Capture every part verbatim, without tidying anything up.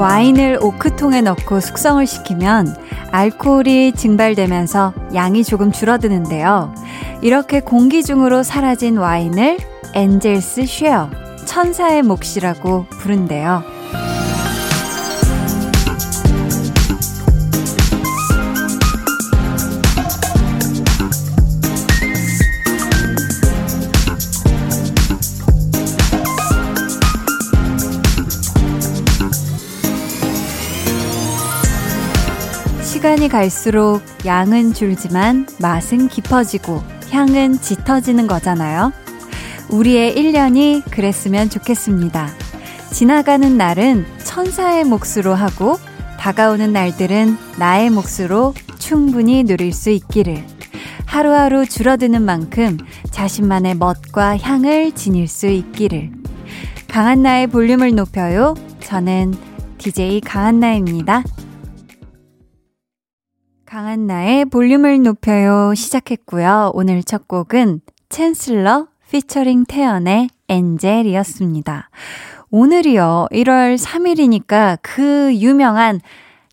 와인을 오크통에 넣고 숙성을 시키면 알코올이 증발되면서 양이 조금 줄어드는데요. 이렇게 공기 중으로 사라진 와인을 엔젤스 쉐어, 천사의 몫이라고 부른대요. 시간이 갈수록 양은 줄지만 맛은 깊어지고 향은 짙어지는 거잖아요. 우리의 일 년이 그랬으면 좋겠습니다. 지나가는 날은 천사의 몫으로 하고 다가오는 날들은 나의 몫으로 충분히 누릴 수 있기를, 하루하루 줄어드는 만큼 자신만의 멋과 향을 지닐 수 있기를. 강한나의 볼륨을 높여요. 저는 디제이 강한나입니다. 강한나의 볼륨을 높여요 시작했고요. 오늘 첫 곡은 챈슬러 피처링 태연의 엔젤이었습니다. 오늘이요, 일월 삼일이니까 그 유명한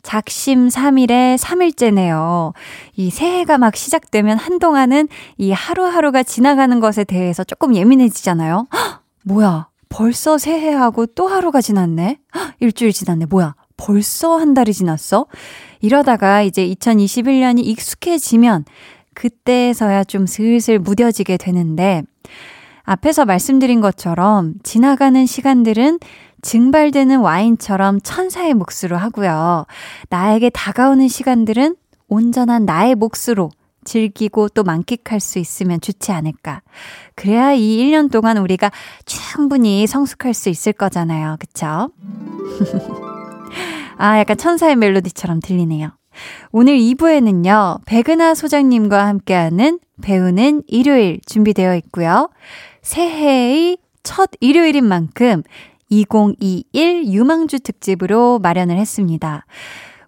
작심 삼일의 삼일째네요. 이 새해가 막 시작되면 한동안은 이 하루하루가 지나가는 것에 대해서 조금 예민해지잖아요. 헉, 뭐야, 벌써 새해하고 또 하루가 지났네? 헉, 일주일 지났네. 뭐야, 벌써 한 달이 지났어? 이러다가 이제 이천이십일년이 익숙해지면 그때서야 좀 슬슬 무뎌지게 되는데, 앞에서 말씀드린 것처럼 지나가는 시간들은 증발되는 와인처럼 천사의 몫으로 하고요. 나에게 다가오는 시간들은 온전한 나의 몫으로 즐기고 또 만끽할 수 있으면 좋지 않을까. 그래야 이 일 년 동안 우리가 충분히 성숙할 수 있을 거잖아요. 그쵸? 아, 약간 천사의 멜로디처럼 들리네요. 오늘 이 부에는요, 백은하 소장님과 함께하는 배우는 일요일 준비되어 있고요. 새해의 첫 일요일인 만큼 이천이십일 유망주 특집으로 마련을 했습니다.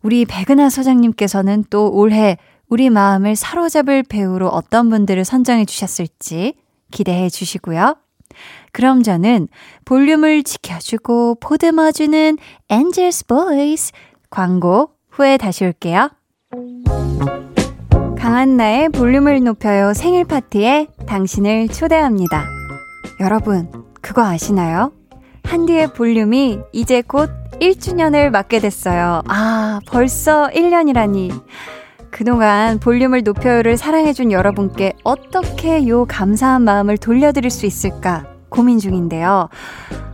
우리 백은하 소장님께서는 또 올해 우리 마음을 사로잡을 배우로 어떤 분들을 선정해 주셨을지 기대해 주시고요. 그럼 저는 볼륨을 지켜주고 보듬어주는 엔젤스 보이스 광고 후에 다시 올게요. 강한나의 볼륨을 높여요 생일 파티에 당신을 초대합니다. 여러분, 그거 아시나요? 한디의 볼륨이 이제 곧 일 주년을 맞게 됐어요. 아, 벌써 일 년이라니. 그동안 볼륨을 높여요를 사랑해준 여러분께 어떻게 요 감사한 마음을 돌려드릴 수 있을까 고민 중인데요.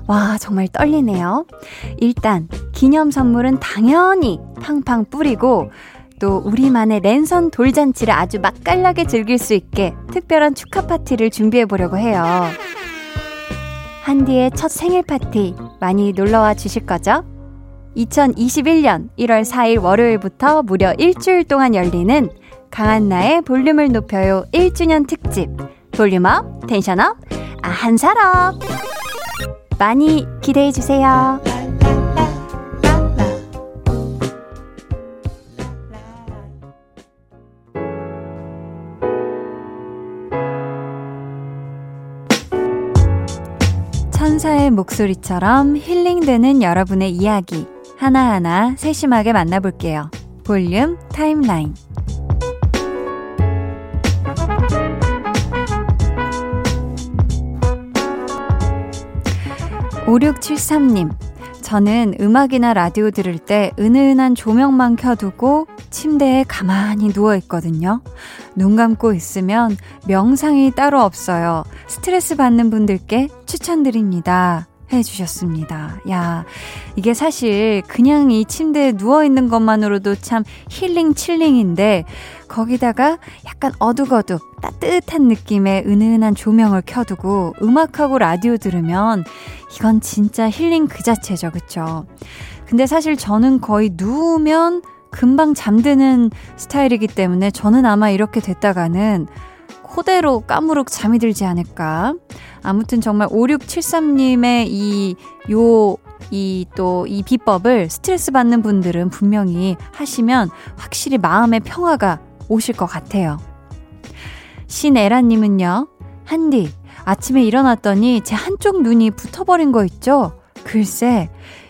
와, 정말 떨리네요. 일단 기념 선물은 당연히 팡팡 뿌리고, 또 우리만의 랜선 돌잔치를 아주 맛깔나게 즐길 수 있게 특별한 축하 파티를 준비해보려고 해요. 한디의 첫 생일 파티 많이 놀러와 주실 거죠? 이천이십일년 일월 사일 월요일부터 무려 일주일 동안 열리는 강한나의 볼륨을 높여요 일 주년 특집 볼륨업, 텐션업, 아, 한살업 많이 기대해주세요. 천사의 목소리처럼 힐링되는 여러분의 이야기 하나하나 세심하게 만나볼게요. 볼륨 타임라인. 오육칠삼님, 저는 음악이나 라디오 들을 때 은은한 조명만 켜두고 침대에 가만히 누워있거든요. 눈 감고 있으면 명상이 따로 없어요. 스트레스 받는 분들께 추천드립니다. 해주셨습니다. 야, 이게 사실 그냥 이 침대에 누워있는 것만으로도 참 힐링 칠링인데, 거기다가 약간 어둑어둑 따뜻한 느낌의 은은한 조명을 켜두고 음악하고 라디오 들으면 이건 진짜 힐링 그 자체죠. 그쵸? 근데 사실 저는 거의 누우면 금방 잠드는 스타일이기 때문에 저는 아마 이렇게 됐다가는 그대로 까무룩 잠이 들지 않을까. 아무튼 정말 오육칠삼님의 이, 요, 이 또 이 비법을 스트레스 받는 분들은 분명히 하시면 확실히 마음의 평화가 오실 것 같아요. 신애라님은요, 한디, 아침에 일어났더니 제 한쪽 눈이 붙어버린 거 있죠? 글쎄,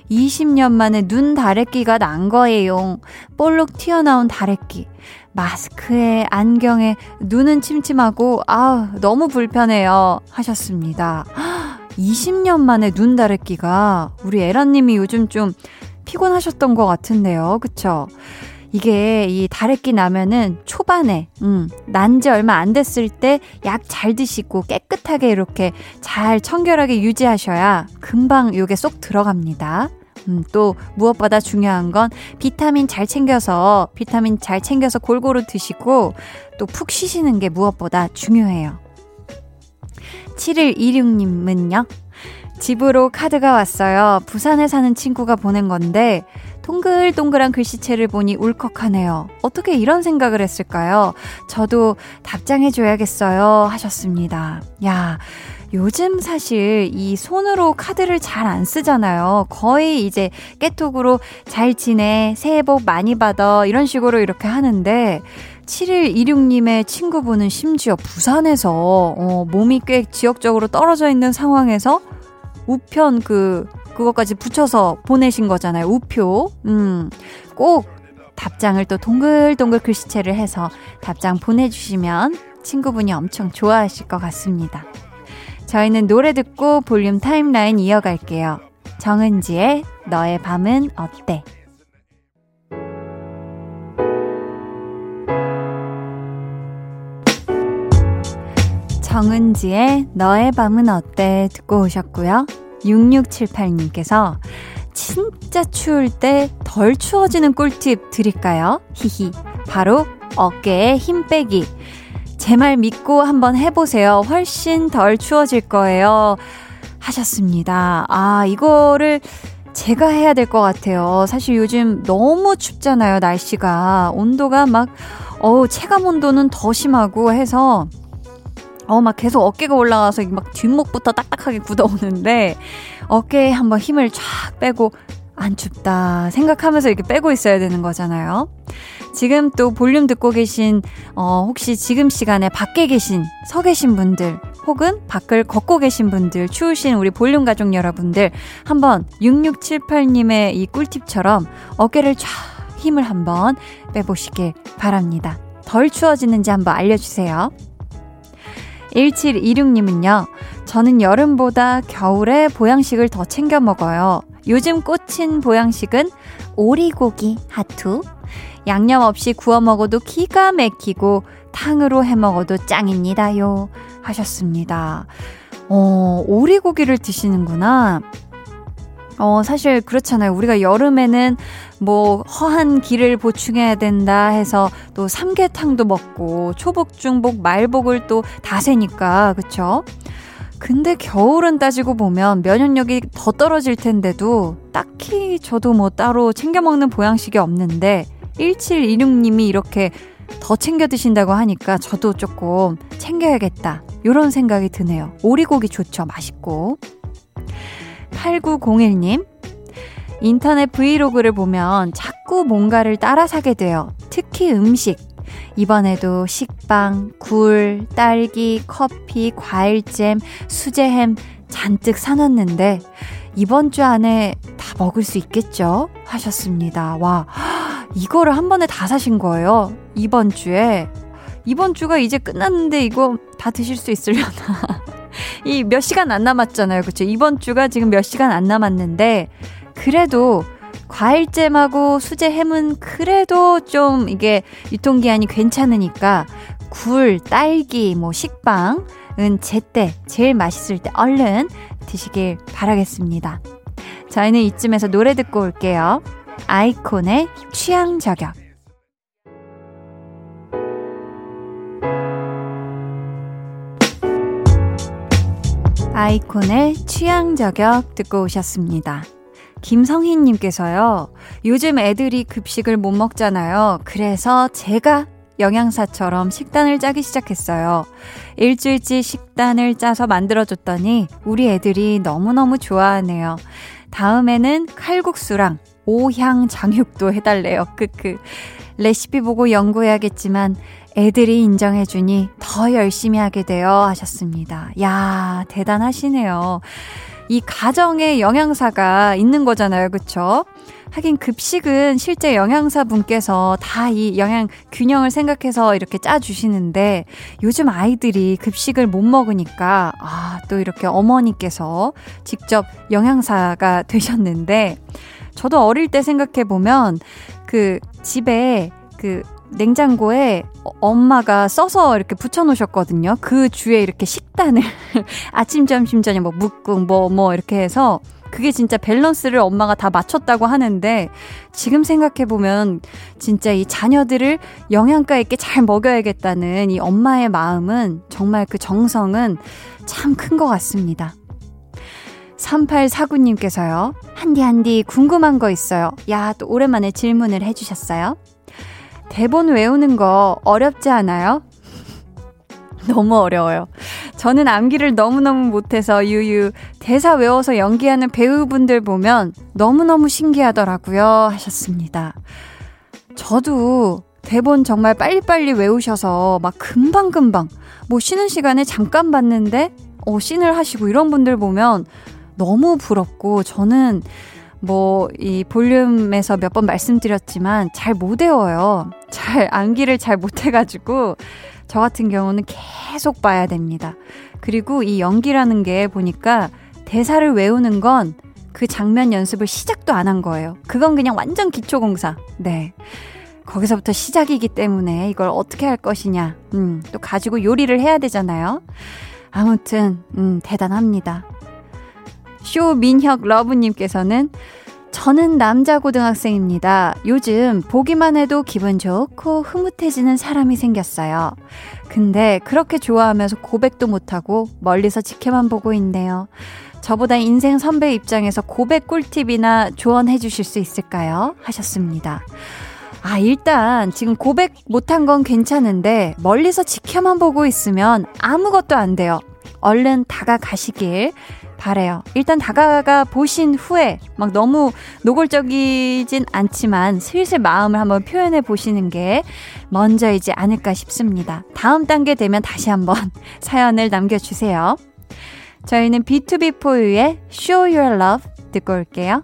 이십 년 만에 눈 다래끼가 난 거예요. 볼록 튀어나온 다래끼. 마스크에 안경에 눈은 침침하고 아우 너무 불편해요 하셨습니다. 이십 년 만에 눈 다래끼가 우리 에라님이 요즘 좀 피곤하셨던 것 같은데요. 그쵸? 이게 이 다래끼 나면은 초반에 음, 난 지 얼마 안 됐을 때 약 잘 드시고 깨끗하게 이렇게 잘 청결하게 유지하셔야 금방 요게 쏙 들어갑니다. 음, 또 무엇보다 중요한 건 비타민 잘 챙겨서 비타민 잘 챙겨서 골고루 드시고 또 푹 쉬시는 게 무엇보다 중요해요. 칠일이육님은요? 집으로 카드가 왔어요. 부산에 사는 친구가 보낸 건데 동글동글한 글씨체를 보니 울컥하네요. 어떻게 이런 생각을 했을까요? 저도 답장해줘야겠어요 하셨습니다. 야, 요즘 사실 이 손으로 카드를 잘 안 쓰잖아요. 거의 이제 깨톡으로 잘 지내, 새해 복 많이 받아 이런 식으로 이렇게 하는데 칠일이육님의 친구분은 심지어 부산에서 어, 몸이 꽤 지역적으로 떨어져 있는 상황에서 우편 그 그것까지 붙여서 보내신 거잖아요. 우표. 음, 꼭 답장을 또 동글동글 글씨체를 해서 답장 보내주시면 친구분이 엄청 좋아하실 것 같습니다. 저희는 노래 듣고 볼륨 타임라인 이어갈게요. 정은지의 너의 밤은 어때? 정은지의 너의 밤은 어때? 듣고 오셨고요. 육육칠팔님께서 진짜 추울 때 덜 추워지는 꿀팁 드릴까요? 히히. 바로 어깨에 힘 빼기. 제 말 믿고 한번 해보세요. 훨씬 덜 추워질 거예요. 하셨습니다. 아, 이거를 제가 해야 될 것 같아요. 사실 요즘 너무 춥잖아요. 날씨가. 온도가 막, 어우, 체감 온도는 더 심하고 해서 어, 막 계속 어깨가 올라가서 막 뒷목부터 딱딱하게 굳어오는데 어깨에 한번 힘을 쫙 빼고 안 춥다 생각하면서 이렇게 빼고 있어야 되는 거잖아요. 지금 또 볼륨 듣고 계신 어, 혹시 지금 시간에 밖에 계신 서 계신 분들 혹은 밖을 걷고 계신 분들 추우신 우리 볼륨 가족 여러분들 한번 육육칠팔님의 이 꿀팁처럼 어깨를 쫙 힘을 한번 빼보시길 바랍니다. 덜 추워지는지 한번 알려주세요. 일칠이육님은요. 저는 여름보다 겨울에 보양식을 더 챙겨 먹어요. 요즘 꽂힌 보양식은 오리고기 하투. 양념 없이 구워 먹어도 기가 막히고 탕으로 해 먹어도 짱입니다요. 하셨습니다. 어, 오리고기를 드시는구나. 어, 사실 그렇잖아요. 우리가 여름에는 뭐 허한 기를 보충해야 된다 해서 또 삼계탕도 먹고 초복, 중복, 말복을 또 다 세니까 그쵸? 근데 겨울은 따지고 보면 면역력이 더 떨어질 텐데도 딱히 저도 뭐 따로 챙겨 먹는 보양식이 없는데 일칠이육님이 이렇게 더 챙겨 드신다고 하니까 저도 조금 챙겨야겠다 이런 생각이 드네요. 오리고기 좋죠. 맛있고. 팔구공일님 인터넷 브이로그를 보면 자꾸 뭔가를 따라 사게 돼요. 특히 음식. 이번에도 식빵, 굴, 딸기, 커피, 과일잼, 수제햄 잔뜩 사놨는데 이번 주 안에 다 먹을 수 있겠죠? 하셨습니다. 와, 이거를 한 번에 다 사신 거예요. 이번 주에. 이번 주가 이제 끝났는데 이거 다 드실 수 있으려나. 이 몇 시간 안 남았잖아요. 그렇죠? 이번 주가 지금 몇 시간 안 남았는데 그래도 과일잼하고 수제햄은 그래도 좀 이게 유통기한이 괜찮으니까 굴, 딸기, 뭐 식빵은 제때 제일 맛있을 때 얼른 드시길 바라겠습니다. 저희는 이쯤에서 노래 듣고 올게요. 아이콘의 취향저격. 아이콘의 취향저격 듣고 오셨습니다. 김성희님께서요. 요즘 애들이 급식을 못 먹잖아요. 그래서 제가 영양사처럼 식단을 짜기 시작했어요. 일주일치 식단을 짜서 만들어줬더니 우리 애들이 너무너무 좋아하네요. 다음에는 칼국수랑 오향 장육도 해달래요. 크크. 레시피 보고 연구해야겠지만 애들이 인정해주니 더 열심히 하게 되어 하셨습니다. 야, 대단하시네요. 이 가정에 영양사가 있는 거잖아요. 그렇죠? 하긴 급식은 실제 영양사분께서 다 이 영양 균형을 생각해서 이렇게 짜주시는데 요즘 아이들이 급식을 못 먹으니까 아, 또 이렇게 어머니께서 직접 영양사가 되셨는데 저도 어릴 때 생각해보면 그 집에 그 냉장고에 엄마가 써서 이렇게 붙여놓으셨거든요. 그 주에 이렇게 식단을 아침, 점심, 저녁 뭐 묵국 뭐 뭐 이렇게 해서 그게 진짜 밸런스를 엄마가 다 맞췄다고 하는데 지금 생각해보면 진짜 이 자녀들을 영양가 있게 잘 먹여야겠다는 이 엄마의 마음은 정말 그 정성은 참 큰 것 같습니다. 삼팔사구 님께서요. 한디 한디 궁금한 거 있어요. 야, 또 오랜만에 질문을 해주셨어요. 대본 외우는 거 어렵지 않아요? 너무 어려워요. 저는 암기를 너무너무 못해서 유유 대사 외워서 연기하는 배우분들 보면 너무너무 신기하더라고요 하셨습니다. 저도 대본 정말 빨리빨리 외우셔서 막 금방금방 뭐 쉬는 시간에 잠깐 봤는데 어, 씬을 하시고 이런 분들 보면 너무 부럽고 저는 뭐 이 볼륨에서 몇 번 말씀드렸지만 잘 못 외워요. 잘 암기를 잘 못해가지고 저 같은 경우는 계속 봐야 됩니다. 그리고 이 연기라는 게 보니까 대사를 외우는 건 그 장면 연습을 시작도 안 한 거예요. 그건 그냥 완전 기초공사. 네. 거기서부터 시작이기 때문에 이걸 어떻게 할 것이냐. 음, 또 가지고 요리를 해야 되잖아요. 아무튼 음, 대단합니다. 쇼민혁 러브님께서는 저는 남자 고등학생입니다. 요즘 보기만 해도 기분 좋고 흐뭇해지는 사람이 생겼어요. 근데 그렇게 좋아하면서 고백도 못하고 멀리서 지켜만 보고 있네요. 저보다 인생 선배 입장에서 고백 꿀팁이나 조언해 주실 수 있을까요? 하셨습니다. 아, 일단 지금 고백 못한 건 괜찮은데 멀리서 지켜만 보고 있으면 아무것도 안 돼요. 얼른 다가가시길 바래요. 일단 다가가 보신 후에 막 너무 노골적이진 않지만 슬슬 마음을 한번 표현해 보시는 게 먼저이지 않을까 싶습니다. 다음 단계 되면 다시 한번 사연을 남겨주세요. 저희는 비투비포유의 Show Your Love 듣고 올게요.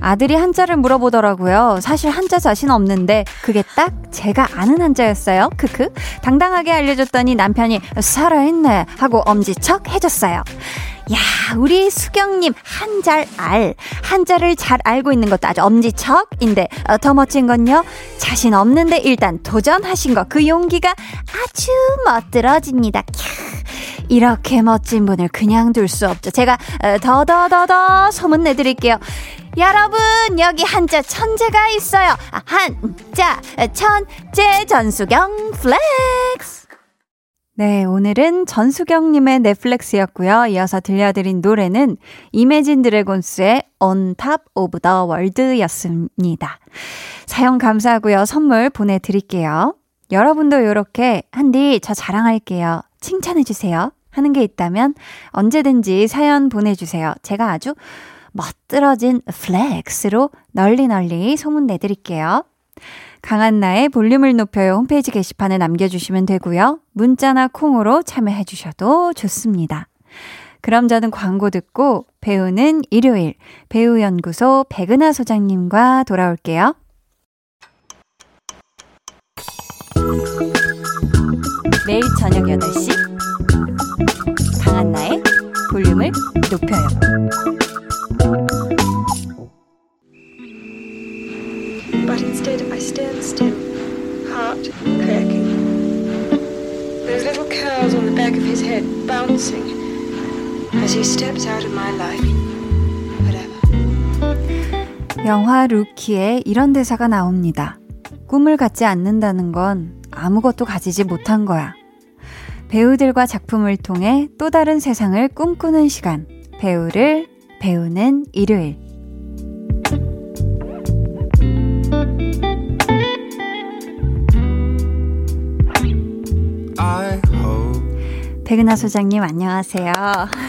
아들이 한자를 물어보더라고요. 사실 한자 자신 없는데 그게 딱 제가 아는 한자였어요. 크크. 당당하게 알려줬더니 남편이 살아있네 하고 엄지척 해줬어요. 야, 우리 수경님 한자를 알 한자를 잘 알고 있는 것도 아주 엄지척인데 더 멋진 건요, 자신 없는데 일단 도전하신 거, 그 용기가 아주 멋들어집니다. 캬, 이렇게 멋진 분을 그냥 둘 수 없죠. 제가 더더더더 소문내드릴게요. 여러분, 여기 한자 천재가 있어요. 한자 천재 전수경 플렉스. 네, 오늘은 전수경님의 넷플렉스였고요. 이어서 들려드린 노래는 이매진 드래곤스의 On Top of the World였습니다. 사연 감사하고요. 선물 보내드릴게요. 여러분도 이렇게 한디 저 자랑할게요, 칭찬해주세요 하는 게 있다면 언제든지 사연 보내주세요. 제가 아주 멋들어진 플렉스로 널리 널리 소문 내드릴게요. 강한나의 볼륨을 높여요 홈페이지 게시판에 남겨주시면 되고요. 문자나 콩으로 참여해 주셔도 좋습니다. 그럼 저는 광고 듣고 배우는 일요일 배우연구소 백은하 소장님과 돌아올게요. 매일 저녁 여덟 시 강한나의 볼륨을 높여요. But instead I his head bouncing as he steps out of my life. Whatever. 영화 루키에 이런 대사가 나옵니다. 꿈을 갖지 않는다는 건 아무것도 가지지 못한 거야. 배우들과 작품을 통해 또 다른 세상을 꿈꾸는 시간. 배우를 배우는 일요일. 백은하 소장님 안녕하세요.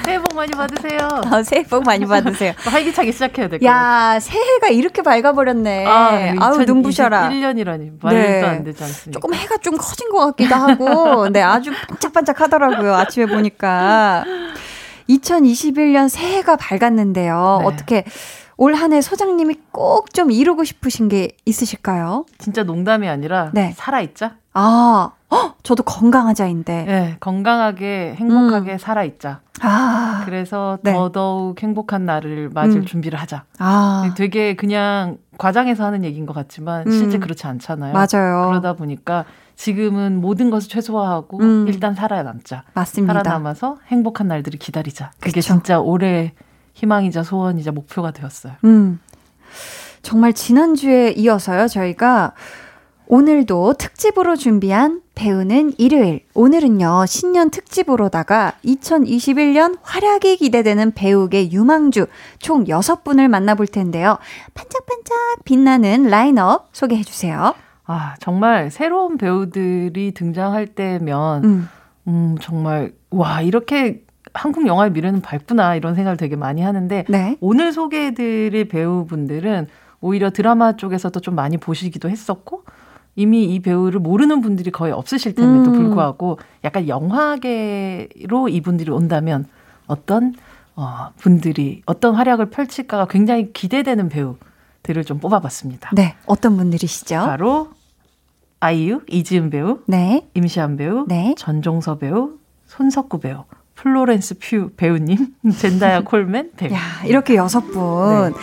새해 복 많이 받으세요. 어, 새해 복 많이 받으세요. 활기차게 시작해야 될 것 같아요. 새해가 이렇게 밝아버렸네. 아, 아우 눈부셔라. 이십일 년이라니 말도 네. 안 되지 않습니까? 조금 해가 좀 커진 것 같기도 하고 네, 아주 반짝반짝하더라고요. 아침에 보니까. 이천이십일 년 새해가 밝았는데요. 네. 어떻게 올 한 해 소장님이 꼭 좀 이루고 싶으신 게 있으실까요? 진짜 농담이 아니라 네. 살아있자. 아, 허, 저도 건강하자인데. 네, 건강하게 행복하게 음. 살아있자. 아, 그래서 네. 더더욱 행복한 날을 맞을 음. 준비를 하자. 아, 되게 그냥 과장해서 하는 얘기인 것 같지만 음. 실제 그렇지 않잖아요. 맞아요. 그러다 보니까 지금은 모든 것을 최소화하고 음. 일단 살아남자. 맞습니다. 살아남아서 행복한 날들을 기다리자. 그게 그쵸. 진짜 올해 희망이자 소원이자 목표가 되었어요. 음, 정말 지난주에 이어서요. 저희가 오늘도 특집으로 준비한 배우는 일요일. 오늘은요. 신년 특집으로다가 이천이십일 년 활약이 기대되는 배우계 유망주 총 여섯 분을 만나볼 텐데요. 반짝반짝 빛나는 라인업 소개해 주세요. 아, 정말 새로운 배우들이 등장할 때면 음, 음 정말 와, 이렇게 한국 영화의 미래는 밝구나 이런 생각을 되게 많이 하는데 네. 오늘 소개해드릴 배우분들은 오히려 드라마 쪽에서도 좀 많이 보시기도 했었고 이미 이 배우를 모르는 분들이 거의 없으실 텐데도 음. 불구하고 약간 영화계로 이분들이 온다면 어떤 어, 분들이 어떤 활약을 펼칠까가 굉장히 기대되는 배우들을 좀 뽑아봤습니다. 네, 어떤 분들이시죠? 바로 아이유, 이지은 배우, 네. 임시완 배우, 네. 전종서 배우, 손석구 배우. 플로렌스 퓨 배우님, 젠다야 콜먼 배우. 야, 이렇게 여섯 분. 네.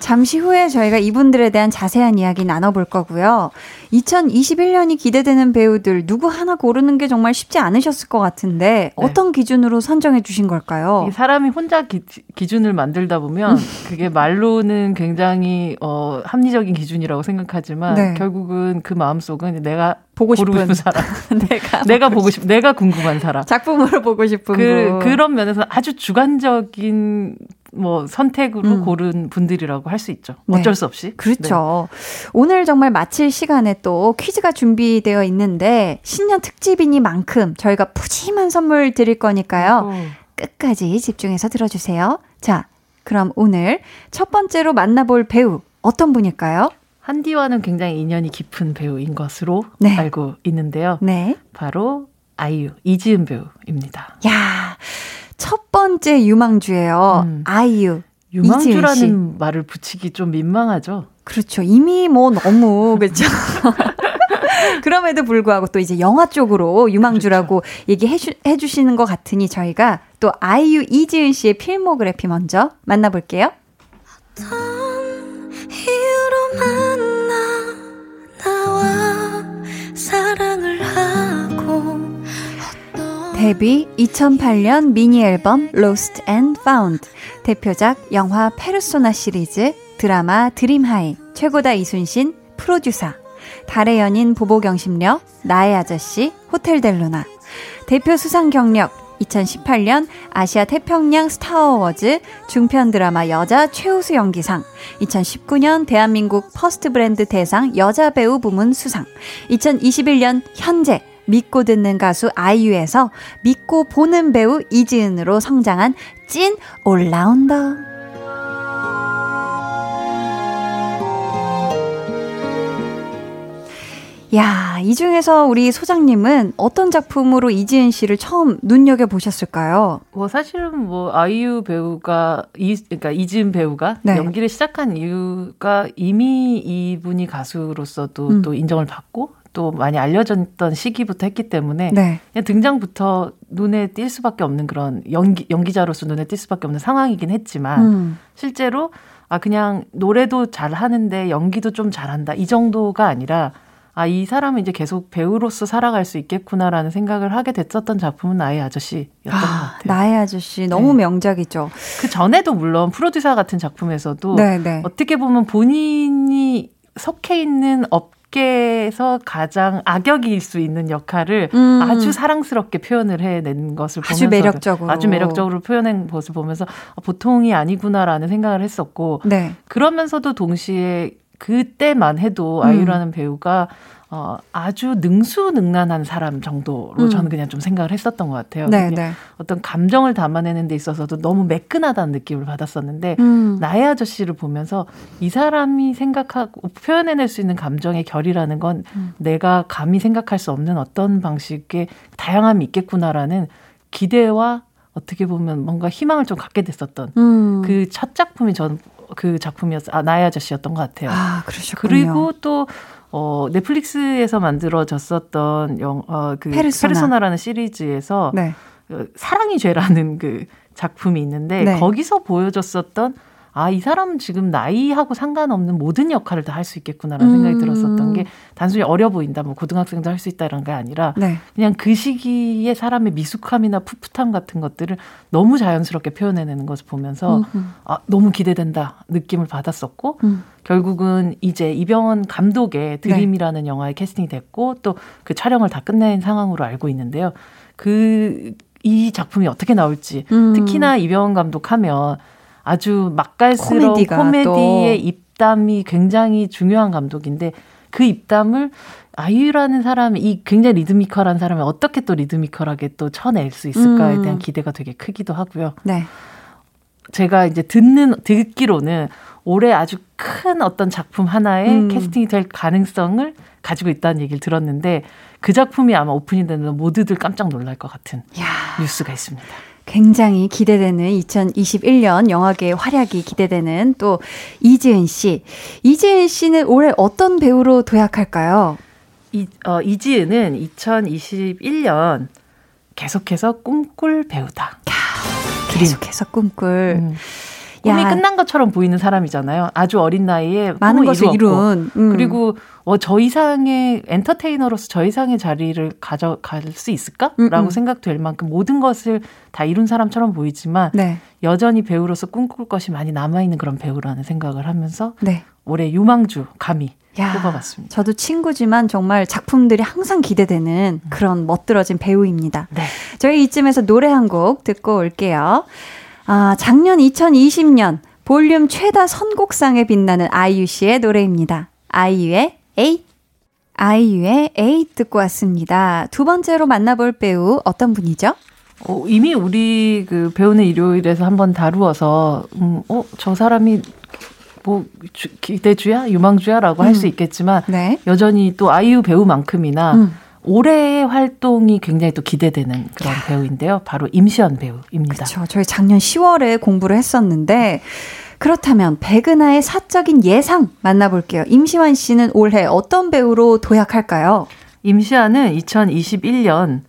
잠시 후에 저희가 이분들에 대한 자세한 이야기 나눠볼 거고요. 이천이십일 년이 기대되는 배우들 누구 하나 고르는 게 정말 쉽지 않으셨을 것 같은데 어떤 네. 기준으로 선정해 주신 걸까요? 사람이 혼자 기, 기준을 만들다 보면 그게 말로는 굉장히 어, 합리적인 기준이라고 생각하지만 네. 결국은 그 마음속은 내가 보고 싶은 사람. 내가, 내가 보고 싶, 내가 궁금한 사람. 작품으로 보고 싶은 그, 그런 면에서 아주 주관적인 뭐 선택으로 음. 고른 분들이라고 할 수 있죠. 어쩔 네. 수 없이. 그렇죠. 네. 오늘 정말 마칠 시간에 또 퀴즈가 준비되어 있는데 신년 특집이니만큼 저희가 푸짐한 선물 드릴 거니까요. 오. 끝까지 집중해서 들어주세요. 자, 그럼 오늘 첫 번째로 만나볼 배우 어떤 분일까요? 한디와는 굉장히 인연이 깊은 배우인 것으로 네. 알고 있는데요. 네. 바로 아이유, 이지은 배우입니다. 야, 첫 번째 유망주예요. 음. 아이유, 유망주라는 이지은 씨. 말을 붙이기 좀 민망하죠. 그렇죠. 이미 뭐 너무 그렇죠. 그럼에도 불구하고 또 이제 영화 쪽으로 유망주라고 그렇죠. 얘기해 주, 해주시는 것 같으니 저희가 또 아이유, 이지은 씨의 필모그래피 먼저 만나볼게요. 어떤 이유로 만나 나와 사랑을 하고 데뷔 이천팔 년 미니앨범 Lost and Found, 대표작 영화 페르소나 시리즈, 드라마 드림하이, 최고다 이순신, 프로듀서, 달의 연인 보보경심려, 나의 아저씨, 호텔델루나, 대표 수상 경력 이천십팔 년 아시아 태평양 스타어워즈 중편 드라마 여자 최우수 연기상, 이천십구 년 대한민국 퍼스트 브랜드 대상 여자 배우 부문 수상, 이천이십일 년 현재 믿고 듣는 가수 아이유에서 믿고 보는 배우 이지은으로 성장한 찐 올라운더. 야, 이 중에서 우리 소장님은 어떤 작품으로 이지은 씨를 처음 눈여겨 보셨을까요? 뭐 사실은 뭐 아이유 배우가 이 그러니까 이지은 배우가 네. 연기를 시작한 이유가 이미 이분이 가수로서도 음. 또 인정을 받고 또 많이 알려졌던 시기부터 했기 때문에 네. 그냥 등장부터 눈에 띌 수밖에 없는 그런 연기, 연기자로서 눈에 띌 수밖에 없는 상황이긴 했지만 음. 실제로 아 그냥 노래도 잘하는데 연기도 좀 잘한다 이 정도가 아니라 아, 이 사람은 이제 계속 배우로서 살아갈 수 있겠구나라는 생각을 하게 됐었던 작품은 나의 아저씨였던 아, 것 같아요. 나의 아저씨 너무 네. 명작이죠. 그 전에도 물론 프로듀서 같은 작품에서도 네, 네. 어떻게 보면 본인이 속해 있는 업계에서 가장 악역일 수 있는 역할을 음. 아주 사랑스럽게 표현을 해낸 것을 아주 보면서 매력적으로. 아주 매력적으로 표현한 것을 보면서 보통이 아니구나라는 생각을 했었고 네. 그러면서도 동시에 그때만 해도 아이유라는 음. 배우가 어, 아주 능수능란한 사람 정도로 음. 저는 그냥 좀 생각을 했었던 것 같아요. 네, 네. 어떤 감정을 담아내는 데 있어서도 너무 매끈하다는 느낌을 받았었는데 음. 나의 아저씨를 보면서 이 사람이 생각하고 표현해낼 수 있는 감정의 결이라는 건 음. 내가 감히 생각할 수 없는 어떤 방식의 다양함이 있겠구나라는 기대와 어떻게 보면 뭔가 희망을 좀 갖게 됐었던 음. 그 첫 작품이 저는 그 작품이었, 아, 나의 아저씨였던 것 같아요. 아, 그러셨군요. 그리고 또, 어, 넷플릭스에서 만들어졌었던 영, 어, 그, 페르소나. 페르소나라는 시리즈에서, 네. 그, 사랑이 죄라는 그 작품이 있는데, 네. 거기서 보여줬었던, 아, 이 사람은 지금 나이하고 상관없는 모든 역할을 다 할 수 있겠구나라는 음. 생각이 들었었던 게, 단순히 어려 보인다, 뭐, 고등학생도 할 수 있다라는 게 아니라, 네. 그냥 그 시기에 사람의 미숙함이나 풋풋함 같은 것들을 너무 자연스럽게 표현해내는 것을 보면서, 음. 아, 너무 기대된다, 느낌을 받았었고, 음. 결국은 이제 이병헌 감독의 드림이라는 네. 영화에 캐스팅이 됐고, 또 그 촬영을 다 끝낸 상황으로 알고 있는데요. 그, 이 작품이 어떻게 나올지, 음. 특히나 이병헌 감독 하면, 아주 맛깔스러운 코미디의 또. 입담이 굉장히 중요한 감독인데 그 입담을 아이유라는 사람이 이 굉장히 리드미컬한 사람을 어떻게 또 리드미컬하게 또 쳐낼 수 있을까에 음. 대한 기대가 되게 크기도 하고요. 네. 제가 이제 듣는 듣기로는 올해 아주 큰 어떤 작품 하나에 음. 캐스팅이 될 가능성을 가지고 있다는 얘기를 들었는데 그 작품이 아마 오픈이 되면 모두들 깜짝 놀랄 것 같은 이야. 뉴스가 있습니다. 굉장히 기대되는 이천이십일 년 영화계의 활약이 기대되는 또 이지은 씨. 이지은 씨는 올해 어떤 배우로 도약할까요? 이, 어, 이지은은 이천이십일 년 계속해서 꿈꿀 배우다. 캬, 계속해서 꿈꿀. 음. 꿈이 야. 끝난 것처럼 보이는 사람이잖아요. 아주 어린 나이에 많은 것을 이룬. 음. 그리고 어, 저 이상의 엔터테이너로서 저 이상의 자리를 가져갈 수 있을까라고 생각될 만큼 모든 것을 다 이룬 사람처럼 보이지만 네. 여전히 배우로서 꿈꿀 것이 많이 남아있는 그런 배우라는 생각을 하면서 네. 올해 유망주 감히 야, 뽑아봤습니다. 저도 친구지만 정말 작품들이 항상 기대되는 음. 그런 멋들어진 배우입니다. 네. 저희 이쯤에서 노래 한 곡 듣고 올게요. 아, 작년 이천이십 년 볼륨 최다 선곡상에 빛나는 아이유 씨의 노래입니다. 아이유의 에잇. 아이유의 에잇 듣고 왔습니다. 두 번째로 만나볼 배우 어떤 분이죠? 어, 이미 우리 그 배우는 일요일에서 한번 다루어서 음, 어, 저 사람이 뭐 주, 기대주야? 유망주야라고 음. 할 수 있겠지만 네. 여전히 또 아이유 배우만큼이나 음. 올해의 활동이 굉장히 또 기대되는 그런 야. 배우인데요. 바로 임시완 배우입니다. 그렇죠. 저희 작년 시월에 공부를 했었는데 그렇다면 백은하의 사적인 예상 만나볼게요. 임시완 씨는 올해 어떤 배우로 도약할까요? 임시완은 이천이십일 년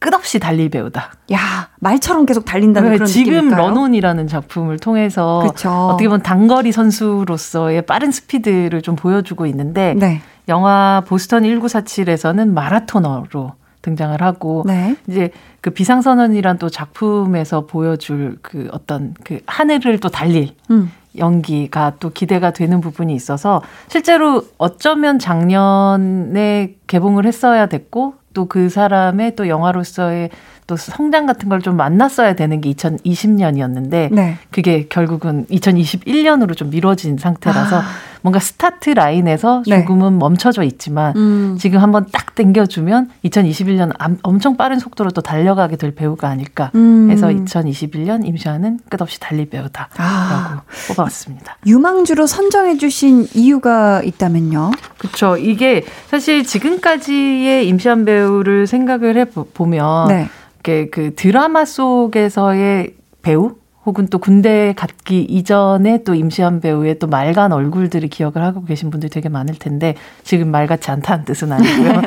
끝없이 달릴 배우다. 야, 말처럼 계속 달린다는 그런 느낌일까요? 지금 런온이라는 작품을 통해서 그쵸. 어떻게 보면 단거리 선수로서의 빠른 스피드를 좀 보여주고 있는데 네. 영화 보스턴 천구백사십칠에서는 마라토너로 등장을 하고 네. 이제 그 비상선언이란 또 작품에서 보여줄 그 어떤 그 하늘을 또 달릴 음. 연기가 또 기대가 되는 부분이 있어서 실제로 어쩌면 작년에 개봉을 했어야 됐고 또 그 사람의 또 영화로서의 또 성장 같은 걸 좀 만났어야 되는 게 이천이십 년이었는데 네. 그게 결국은 이천이십일 년으로 좀 미뤄진 상태라서 아. 뭔가 스타트 라인에서 조금은 네. 멈춰져 있지만 음. 지금 한번 딱 당겨주면 이천이십일 년 엄청 빠른 속도로 또 달려가게 될 배우가 아닐까 음. 해서 이천이십일 년 임시완은 끝없이 달릴 배우다라고 아. 뽑아왔습니다. 유망주로 선정해 주신 이유가 있다면요? 그렇죠. 이게 사실 지금까지의 임시완 배우를 생각을 해보면 네. 그 드라마 속에서의 배우 혹은 또 군대 갔기 이전에 또 임시완 배우의 또 맑은 얼굴들을 기억을 하고 계신 분들이 되게 많을 텐데 지금 맑같지 않다는 뜻은 아니고요.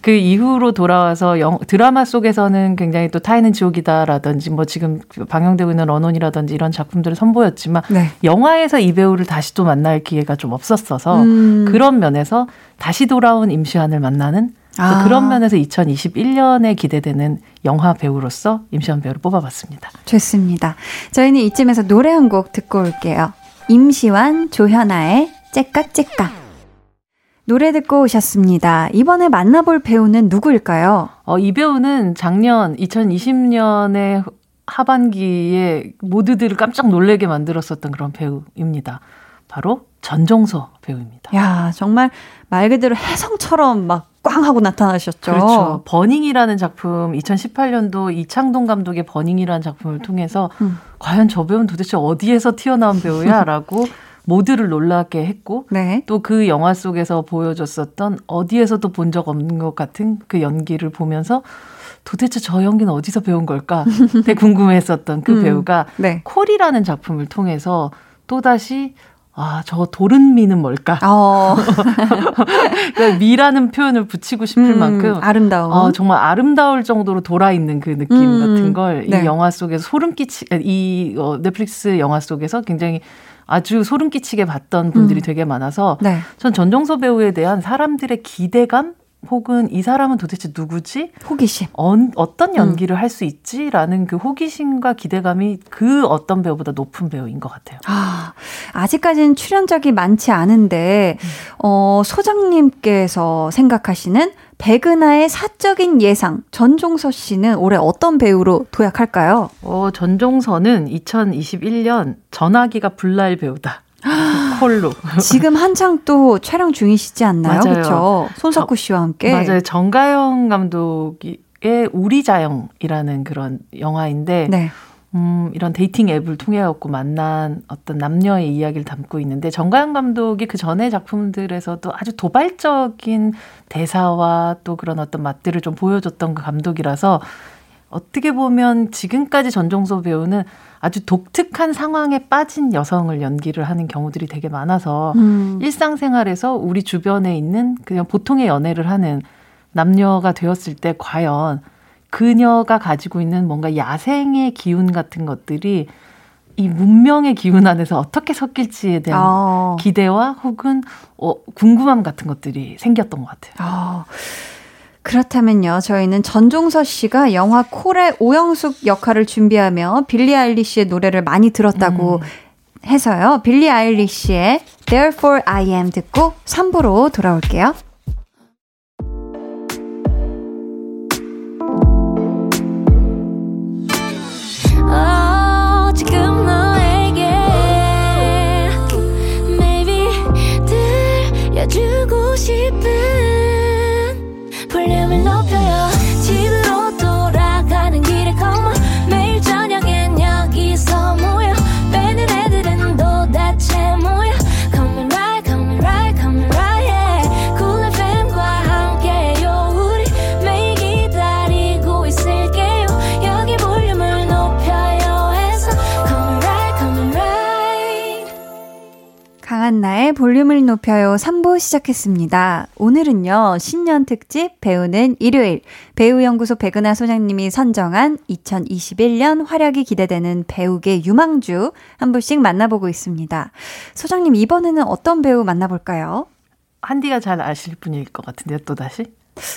그 이후로 돌아와서 영, 드라마 속에서는 굉장히 또 타인은 지옥이다라든지 뭐 지금 방영되고 있는 런온이라든지 이런 작품들을 선보였지만 네. 영화에서 이 배우를 다시 또 만날 기회가 좀 없었어서 음. 그런 면에서 다시 돌아온 임시완을 만나는 아. 그런 면에서 이천이십일 년에 기대되는 영화 배우로서 임시완 배우를 뽑아봤습니다. 좋습니다. 저희는 이쯤에서 노래 한 곡 듣고 올게요. 임시완, 조현아의 째깍째깍. 노래 듣고 오셨습니다. 이번에 만나볼 배우는 누구일까요? 어, 이 배우는 작년 이천이십 년에 하반기에 모두들을 깜짝 놀라게 만들었었던 그런 배우입니다. 바로 전종서 배우입니다. 야, 정말 말 그대로 혜성처럼 막 꽝 하고 나타나셨죠. 그렇죠. 버닝이라는 작품, 이천십팔 년도 이창동 감독의 버닝이라는 작품을 통해서 음. 과연 저 배우는 도대체 어디에서 튀어나온 배우야? 라고 모두를 놀라게 했고 네. 또 그 영화 속에서 보여줬었던 어디에서도 본 적 없는 것 같은 그 연기를 보면서 도대체 저 연기는 어디서 배운 걸까? 되게 궁금했었던 그 음. 배우가 네. 콜이라는 작품을 통해서 또다시 아, 저 도른미는 뭘까? 어. 그러니까 미라는 표현을 붙이고 싶을 음, 만큼 아름다워. 어, 정말 아름다울 정도로 돌아있는 그 느낌 음, 같은 걸 이 네. 영화 속에서 소름 끼치, 이 어, 넷플릭스 영화 속에서 굉장히 아주 소름 끼치게 봤던 분들이 음. 되게 많아서 네. 전 전종서 배우에 대한 사람들의 기대감? 혹은 이 사람은 도대체 누구지? 호기심. 어, 어떤 연기를 음. 할 수 있지라는 그 호기심과 기대감이 그 어떤 배우보다 높은 배우인 것 같아요. 아, 아직까지는 출연작이 많지 않은데 음. 어, 소장님께서 생각하시는 백은하의 사적인 예상, 전종서 씨는 올해 어떤 배우로 도약할까요? 어, 전종서는 이천이십일 년 전화기가 불날 배우다. 콜로. 지금 한창 또 촬영 중이시지 않나요? 그렇죠. 손석구 씨와 함께. 맞아요. 정가영 감독의 우리 자영이라는 그런 영화인데 네. 음, 이런 데이팅 앱을 통해 갖고 만난 어떤 남녀의 이야기를 담고 있는데 정가영 감독이 그 전의 작품들에서도 아주 도발적인 대사와 또 그런 어떤 맛들을 좀 보여줬던 그 감독이라서 어떻게 보면 지금까지 전종서 배우는 아주 독특한 상황에 빠진 여성을 연기를 하는 경우들이 되게 많아서 음. 일상생활에서 우리 주변에 있는 그냥 보통의 연애를 하는 남녀가 되었을 때 과연 그녀가 가지고 있는 뭔가 야생의 기운 같은 것들이 이 문명의 기운 안에서 어떻게 섞일지에 대한 아. 기대와 혹은 어, 궁금함 같은 것들이 생겼던 것 같아요. 아. 그렇다면요, 저희는 전종서 씨가 영화 콜의 오영숙 역할을 준비하며 빌리 아일리시의 노래를 많이 들었다고 음. 해서요. 빌리 아일리시의 Therefore I Am 듣고 삼 부로 돌아올게요. 나의 볼륨을 높여요. 삼 부 시작했습니다. 오늘은요, 신년 특집 배우는 일요일, 배우연구소 백은하 소장님이 선정한 이천이십일 년 활약이 기대되는 배우계 유망주 한 분씩 만나보고 있습니다. 소장님, 이번에는 어떤 배우 만나볼까요? 한디가 잘 아실 분일 것 같은데요, 또다시?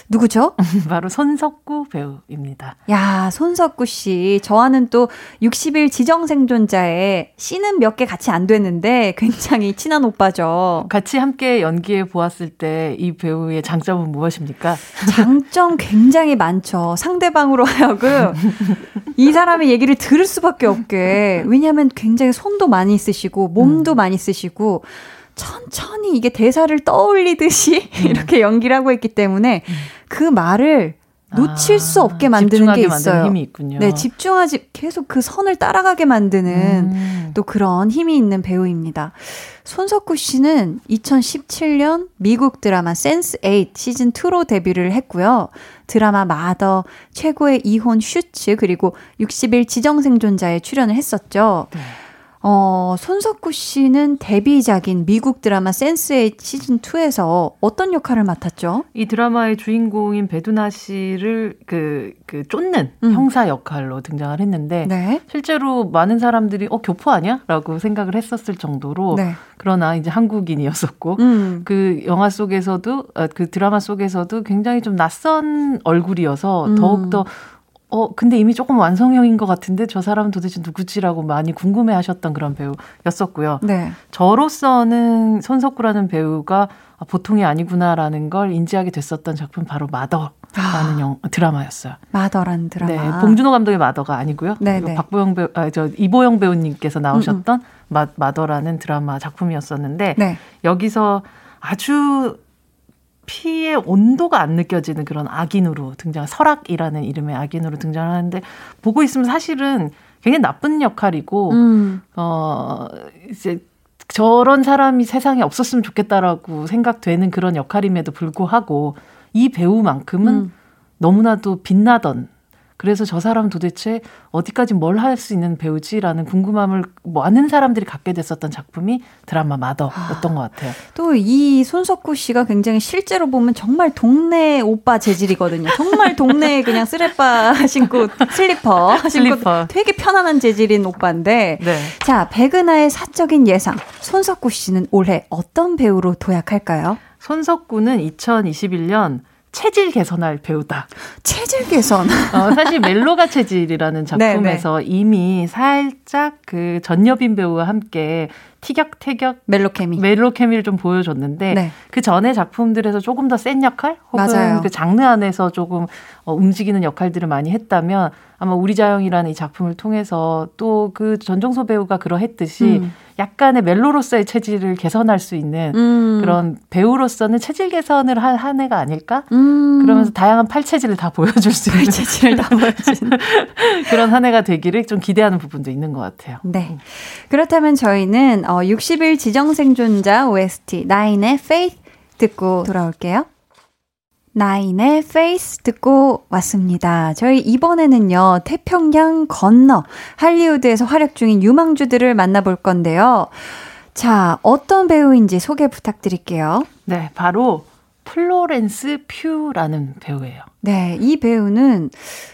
누구죠? 바로 손석구 배우입니다. 야, 손석구 씨. 저와는 또 육십 일 지정생존자에 씬은 몇 개 같이 안 됐는데 굉장히 친한 오빠죠. 같이 함께 연기해 보았을 때 이 배우의 장점은 무엇입니까? 장점 굉장히 많죠. 상대방으로 하여금 이 사람의 얘기를 들을 수밖에 없게. 왜냐하면 굉장히 손도 많이 쓰시고 몸도 음. 많이 쓰시고 천천히 이게 대사를 떠올리듯이 음. 이렇게 연기를 하고 있기 때문에 음. 그 말을 놓칠 수 없게 만드는 아, 게 있어요. 만드는 힘이 있군요. 네, 집중하지 계속 그 선을 따라가게 만드는 음. 또 그런 힘이 있는 배우입니다. 손석구 씨는 이천십칠 년 미국 드라마 센스팔 시즌이로 데뷔를 했고요. 드라마 마더, 최고의 이혼 슈츠, 그리고 육십 일 지정생존자에 출연을 했었죠. 네. 어, 손석구 씨는 데뷔작인 미국 드라마 센스에잇 시즌이에서 어떤 역할을 맡았죠? 이 드라마의 주인공인 백은하 씨를 그, 그 쫓는 음. 형사 역할로 등장을 했는데 네. 실제로 많은 사람들이 어, 교포 아니야? 라고 생각을 했었을 정도로 네. 그러나 이제 한국인이었었고 음. 그 영화 속에서도 그 드라마 속에서도 굉장히 좀 낯선 얼굴이어서 음. 더욱더 어, 근데 이미 조금 완성형인 것 같은데 저 사람은 도대체 누구지라고 많이 궁금해하셨던 그런 배우였었고요. 네. 저로서는 손석구라는 배우가 아, 보통이 아니구나라는 걸 인지하게 됐었던 작품 바로 마더라는 아, 영, 드라마였어요. 마더라는 드라마. 네, 봉준호 감독의 마더가 아니고요. 네네. 박보영 배우, 아, 저 이보영 배우님께서 나오셨던 음음. 마, 마더라는 드라마 작품이었었는데 네. 여기서 아주 피의 온도가 안 느껴지는 그런 악인으로 등장, 설악이라는 이름의 악인으로 등장하는데 보고 있으면 사실은 굉장히 나쁜 역할이고 음. 어 이제 저런 사람이 세상에 없었으면 좋겠다라고 생각되는 그런 역할임에도 불구하고 이 배우만큼은 음. 너무나도 빛나던. 그래서 저 사람 도대체 어디까지 뭘 할 수 있는 배우지라는 궁금함을 많은 사람들이 갖게 됐었던 작품이 드라마 마더였던 것 같아요. 또 이 손석구 씨가 굉장히 실제로 보면 정말 동네 오빠 재질이거든요. 정말 동네에 그냥 쓰레빠 신고 슬리퍼 신고 슬리퍼. 되게 편안한 재질인 오빠인데 네. 자, 백은하의 사적인 예상. 손석구 씨는 올해 어떤 배우로 도약할까요? 손석구는 이천이십일 년 체질 개선할 배우다. 체질 개선. 어, 사실 멜로가 체질이라는 작품에서 네네. 이미 살짝 그 전여빈 배우와 함께 티격태격 멜로케미. 멜로케미를 좀 보여줬는데 네. 그 전에 작품들에서 조금 더 센 역할 혹은 맞아요. 그 장르 안에서 조금 어, 움직이는 역할들을 많이 했다면 아마 우리 자영이라는 이 작품을 통해서 또 그 전종서 배우가 그러했듯이 음. 약간의 멜로로서의 체질을 개선할 수 있는 음. 그런 배우로서는 체질 개선을 한, 한 해가 아닐까? 음. 그러면서 다양한 팔체질을 다 보여줄 수 있는 팔체질을 다 보여주는 그런 한 해가 되기를 좀 기대하는 부분도 있는 것 같아요. 네. 음. 그렇다면 저희는 어, 육십 일 지정생존자 오에스티 나인의 Faith 듣고 돌아올게요. 나인의 페이스 듣고 왔습니다. 저희 이번에는요, 태평양 건너 할리우드에서 활약 중인 유망주들을 만나볼 건데요. 자, 어떤 배우인지 소개 부탁드릴게요. 네, 바로 플로렌스 퓨라는 배우예요. 네, 이 배우는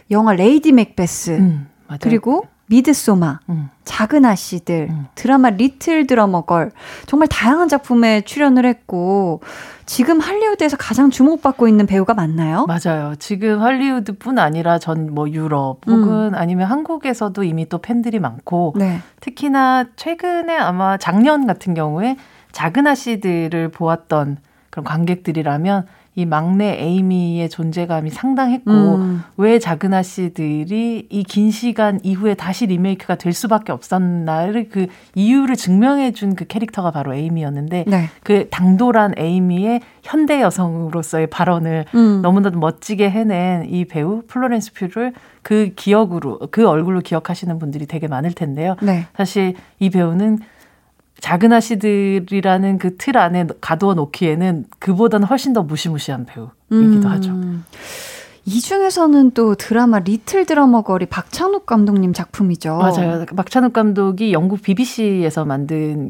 영화 레이디 맥베스 음, 맞아요. 그리고 미드소마, 음. 작은아씨들, 음. 드라마 리틀 드러머 걸 정말 다양한 작품에 출연을 했고 지금 할리우드에서 가장 주목받고 있는 배우가 맞나요? 맞아요. 지금 할리우드뿐 아니라 전 뭐 유럽 혹은 음. 아니면 한국에서도 이미 또 팬들이 많고 네. 특히나 최근에 아마 작년 같은 경우에 작은아씨들을 보았던 그런 관객들이라면 이 막내 에이미의 존재감이 상당했고 음. 왜 작은아씨들이 이 긴 시간 이후에 다시 리메이크가 될 수밖에 없었나를 그 이유를 증명해 준 그 캐릭터가 바로 에이미였는데 네. 그 당돌한 에이미의 현대 여성으로서의 발언을 음. 너무나도 멋지게 해낸 이 배우 플로렌스 퓨를 그 기억으로 그 얼굴로 기억하시는 분들이 되게 많을 텐데요. 네. 사실 이 배우는 작은아씨들이라는 그 틀 안에 가두어 놓기에는 그보다는 훨씬 더 무시무시한 배우이기도 음. 하죠. 이 중에서는 또 드라마 리틀 드러머 걸이 박찬욱 감독님 작품이죠. 맞아요. 박찬욱 감독이 영국 비비씨에서 만든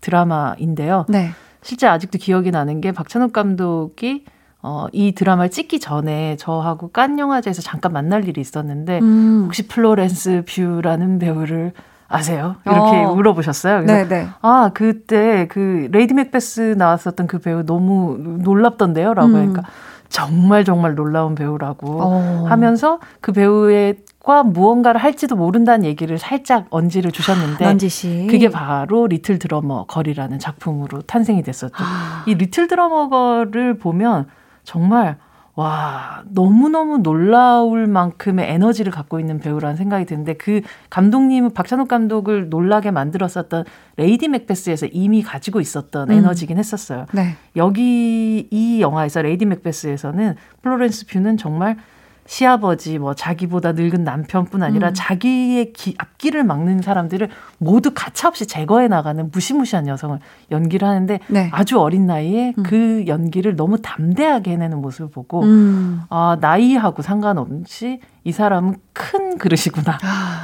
드라마인데요. 네. 실제 아직도 기억이 나는 게 박찬욱 감독이 어, 이 드라마를 찍기 전에 저하고 칸 영화제에서 잠깐 만날 일이 있었는데 음. 혹시 플로렌스 퓨라는 배우를 아세요? 이렇게 어. 물어보셨어요. 그래서 네네. 아, 그때 그 레이디 맥베스 나왔었던 그 배우 너무 놀랍던데요? 라고 음. 하니까 정말 정말 놀라운 배우라고 어. 하면서 그 배우과 무언가를 할지도 모른다는 얘기를 살짝 언지를 주셨는데 런지시. 그게 바로 리틀 드러머 걸이라는 작품으로 탄생이 됐었죠. 아. 이 리틀 드러머 걸을 보면 정말 와, 너무너무 놀라울 만큼의 에너지를 갖고 있는 배우라는 생각이 드는데 그 감독님은 박찬욱 감독을 놀라게 만들었었던 레이디 맥베스에서 이미 가지고 있었던 음. 에너지긴 했었어요. 네. 여기 이 영화에서 레이디 맥베스에서는 플로렌스 퓨는 정말 시아버지, 뭐 자기보다 늙은 남편뿐 아니라 음. 자기의 기, 앞길을 막는 사람들을 모두 가차없이 제거해 나가는 무시무시한 여성을 연기를 하는데 네. 아주 어린 나이에 음. 그 연기를 너무 담대하게 해내는 모습을 보고 음. 아, 나이하고 상관없이 이 사람은 큰 그릇이구나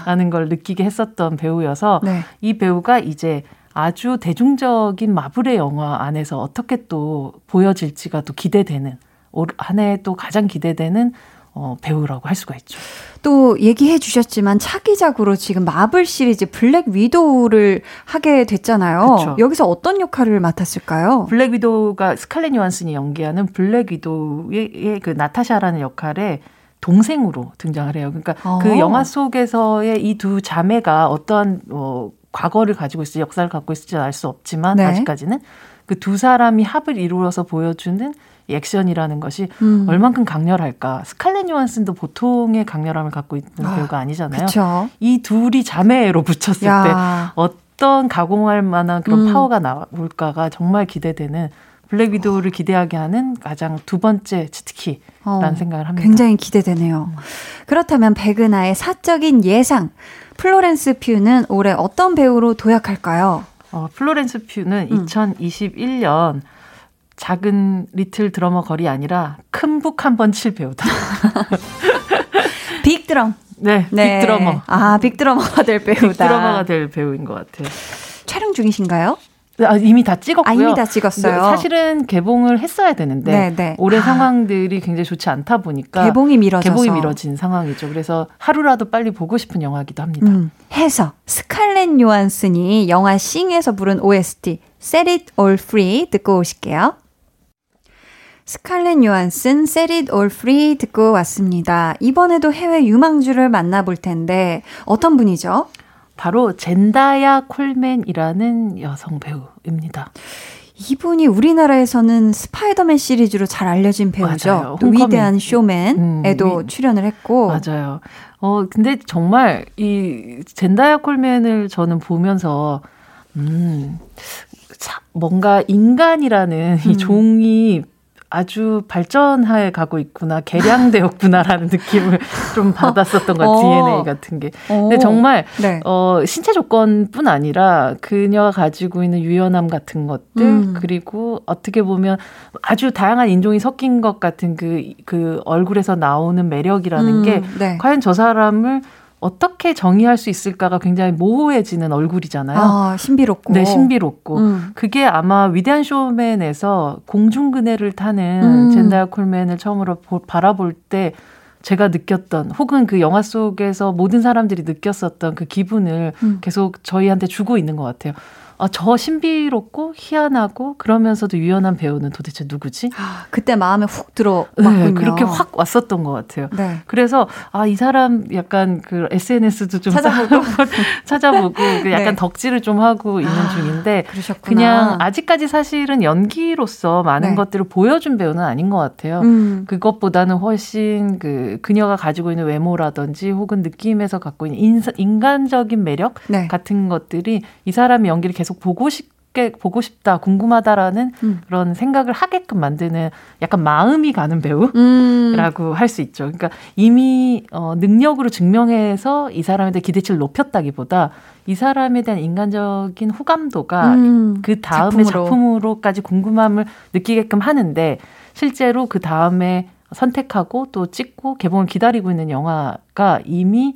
라는 걸 느끼게 했었던 배우여서 네. 이 배우가 이제 아주 대중적인 마블의 영화 안에서 어떻게 또 보여질지가 또 기대되는 올 한 해 또 가장 기대되는 어, 배우라고 할 수가 있죠. 또 얘기해 주셨지만 차기작으로 지금 마블 시리즈 블랙 위도우를 하게 됐잖아요. 그쵸. 여기서 어떤 역할을 맡았을까요? 블랙 위도우가 스칼렛 요한슨이 연기하는 블랙 위도우의 그 나타샤라는 역할에 동생으로 등장을 해요. 그러니까 어. 그 영화 속에서의 이 두 자매가 어떠한 어, 과거를 가지고 있을지 역사를 갖고 있을지 알 수 없지만 네. 아직까지는 그 두 사람이 합을 이루어서 보여주는 이 액션이라는 것이 음. 얼만큼 강렬할까. 스칼렛 요한슨도 보통의 강렬함을 갖고 있는 아, 배우가 아니잖아요. 그쵸. 이 둘이 자매로 붙였을 야. 때 어떤 가공할 만한 그런 음. 파워가 나올까가 정말 기대되는 블랙 위도우를 기대하게 하는 가장 두 번째 치트키라는 어, 생각을 합니다. 굉장히 기대되네요. 음. 그렇다면 백은하의 사적인 예상, 플로렌스 퓨는 올해 어떤 배우로 도약할까요? 어, 플로렌스 퓨는 음. 이천이십일 년 작은 리틀 드러머 걸이 아니라 큰 북 한 번 칠 배우다. 빅 드럼. 네, 네. 빅 드러머. 아, 빅 드러머가 될 배우다. 빅 드러머가 될 배우인 것 같아요. 촬영 중이신가요? 아, 이미 다 찍었고요. 아, 이미 다 찍었어요. 사실은 개봉을 했어야 되는데 네네. 올해 상황들이 굉장히 좋지 않다 보니까 개봉이 미뤄져서 개봉이 미뤄진 상황이죠. 그래서 하루라도 빨리 보고 싶은 영화이기도 합니다. 음. 해서 스칼렛 요한슨이 영화 싱에서 부른 오에스티 Set It All Free 듣고 오실게요. 스칼렛 요한슨 Set It All Free 듣고 왔습니다. 이번에도 해외 유망주를 만나볼 텐데 어떤 분이죠? 바로 젠다야 콜먼이라는 여성 배우입니다. 이분이 우리나라에서는 스파이더맨 시리즈로 잘 알려진 배우죠. 또 위대한 쇼맨에도 음, 출연을 했고. 맞아요. 어 근데 정말 이 젠다야 콜먼을 저는 보면서 음 뭔가 인간이라는 음. 이 종이 아주 발전해 가고 있구나, 개량되었구나라는 느낌을 좀 받았었던 것 같아요. 어. 디엔에이 같은 게. 어. 근데 정말 네. 어, 신체 조건뿐 아니라 그녀가 가지고 있는 유연함 같은 것들 음. 그리고 어떻게 보면 아주 다양한 인종이 섞인 것 같은 그, 그 얼굴에서 나오는 매력이라는 음. 게 네. 과연 저 사람을 어떻게 정의할 수 있을까가 굉장히 모호해지는 얼굴이잖아요. 아, 신비롭고. 네, 신비롭고. 음. 그게 아마 위대한 쇼맨에서 공중그네를 타는 음. 젠다야 콜맨을 처음으로 보, 바라볼 때 제가 느꼈던 혹은 그 영화 속에서 모든 사람들이 느꼈었던 그 기분을 음. 계속 저희한테 주고 있는 것 같아요. 아, 저 신비롭고 희한하고 그러면서도 유연한 배우는 도대체 누구지? 아, 그때 마음에 훅 들어왔군요. 네, 그렇게 확 왔었던 것 같아요. 네. 그래서 아, 이 사람 약간 그 에스엔에스도 좀 찾아보고 찾아보고 그 약간 네. 덕질을 좀 하고 있는 아, 중인데 그러셨구나. 그냥 아직까지 사실은 연기로서 많은 네. 것들을 보여준 배우는 아닌 것 같아요. 음. 그것보다는 훨씬 그 그녀가 가지고 있는 외모라든지 혹은 느낌에서 갖고 있는 인사, 인간적인 매력 네. 같은 것들이 이 사람의 연기를 계속 보고 싶게 보고 싶다, 궁금하다라는 음. 그런 생각을 하게끔 만드는 약간 마음이 가는 배우라고 음. 할 수 있죠. 그러니까 이미 어, 능력으로 증명해서 이 사람에 대한 기대치를 높였다기보다 이 사람에 대한 인간적인 호감도가 음. 그 다음에 작품으로. 작품으로까지 궁금함을 느끼게끔 하는데 실제로 그 다음에 선택하고 또 찍고 개봉을 기다리고 있는 영화가 이미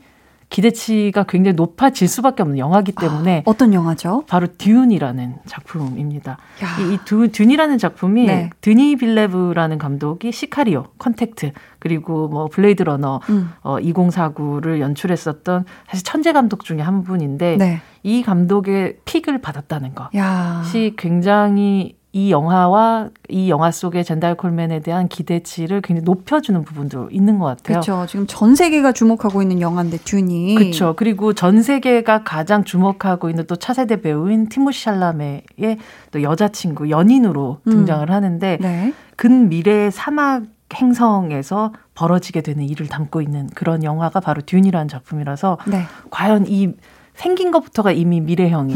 기대치가 굉장히 높아질 수밖에 없는 영화이기 때문에 아, 어떤 영화죠? 바로 듄이라는 작품입니다. 이, 이 두, 듄이라는 작품이 네. 드니 빌레브라는 감독이 시카리오, 컨택트 그리고 뭐 블레이드 러너 음. 어, 이공사구를 연출했었던 사실 천재 감독 중에 한 분인데 네. 이 감독의 픽을 받았다는 것이 굉장히 이 영화와 이 영화 속의 젠다야 콜먼에 대한 기대치를 굉장히 높여주는 부분도 있는 것 같아요. 그렇죠. 지금 전 세계가 주목하고 있는 영화인데 듄이. 그렇죠. 그리고 전 세계가 가장 주목하고 있는 또 차세대 배우인 티모시 샬라메의 또 여자친구, 연인으로 음. 등장을 하는데 네. 근미래의 사막 행성에서 벌어지게 되는 일을 담고 있는 그런 영화가 바로 듄이라는 작품이라서 네. 과연 이 생긴 것부터가 이미 미래형이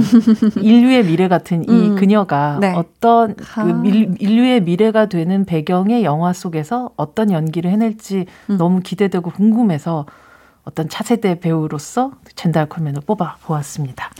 인류의 미래 같은 이 음. 그녀가 네. 어떤 그 밀, 인류의 미래가 되는 배경의 영화 속에서 어떤 연기를 해낼지 음. 너무 기대되고 궁금해서 어떤 차세대 배우로서 젠다야 콜먼을 뽑아보았습니다.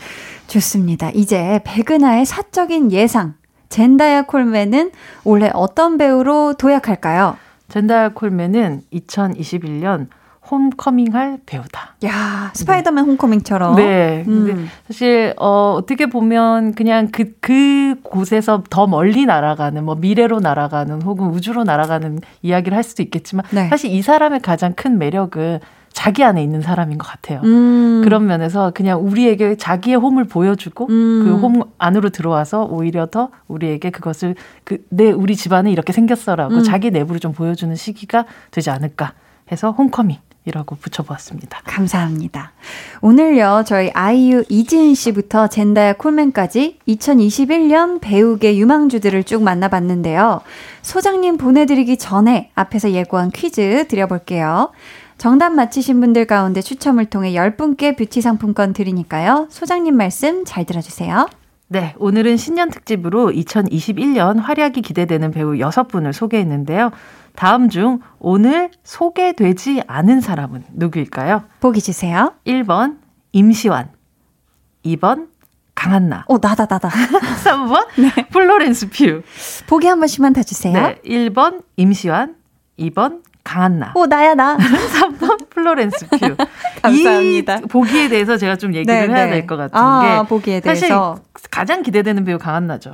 좋습니다. 이제 백은하의 사적인 예상, 젠다야 콜먼은 올해 어떤 배우로 도약할까요? 젠다야 콜먼은 이천이십일 년 홈커밍할 배우다. 야, 스파이더맨 네. 홈커밍처럼. 네. 근데 음. 사실 어, 어떻게 보면 그냥 그, 그 곳에서 더 멀리 날아가는 뭐 미래로 날아가는 혹은 우주로 날아가는 이야기를 할 수도 있겠지만 네. 사실 이 사람의 가장 큰 매력은 자기 안에 있는 사람인 것 같아요. 음. 그런 면에서 그냥 우리에게 자기의 홈을 보여주고 음. 그 홈 안으로 들어와서 오히려 더 우리에게 그것을 그, 내 우리 집안은 이렇게 생겼어라고 음. 자기 내부를 좀 보여주는 시기가 되지 않을까 해서 홈커밍. 이라고 붙여보았습니다. 감사합니다. 오늘요 저희 아이유 이지은 씨부터 젠다야 콜맨까지 이천이십일 년 배우계 유망주들을 쭉 만나봤는데요. 소장님 보내드리기 전에 앞에서 예고한 퀴즈 드려볼게요. 정답 맞히신 분들 가운데 추첨을 통해 열 분께 뷰티 상품권 드리니까요. 소장님 말씀 잘 들어주세요. 네, 오늘은 신년 특집으로 이천이십일 년 활약이 기대되는 배우 여섯 분을 소개했는데요. 다음 중 오늘 소개되지 않은 사람은 누구일까요? 보기 주세요. 일 번 임시완, 이 번 강한나. 오, 나다 나다. 삼 번 네. 플로렌스 퓨. 보기 한 번씩만 더 주세요. 네, 일 번 임시완, 이 번 강한나. 오, 나야 나. 삼 번 플로렌스 퓨. 감사합니다. 이 보기에 대해서 제가 좀 얘기를 네, 해야 네. 될 것 같은 아, 게 보기에 사실 대해서. 가장 기대되는 배우 강한나죠.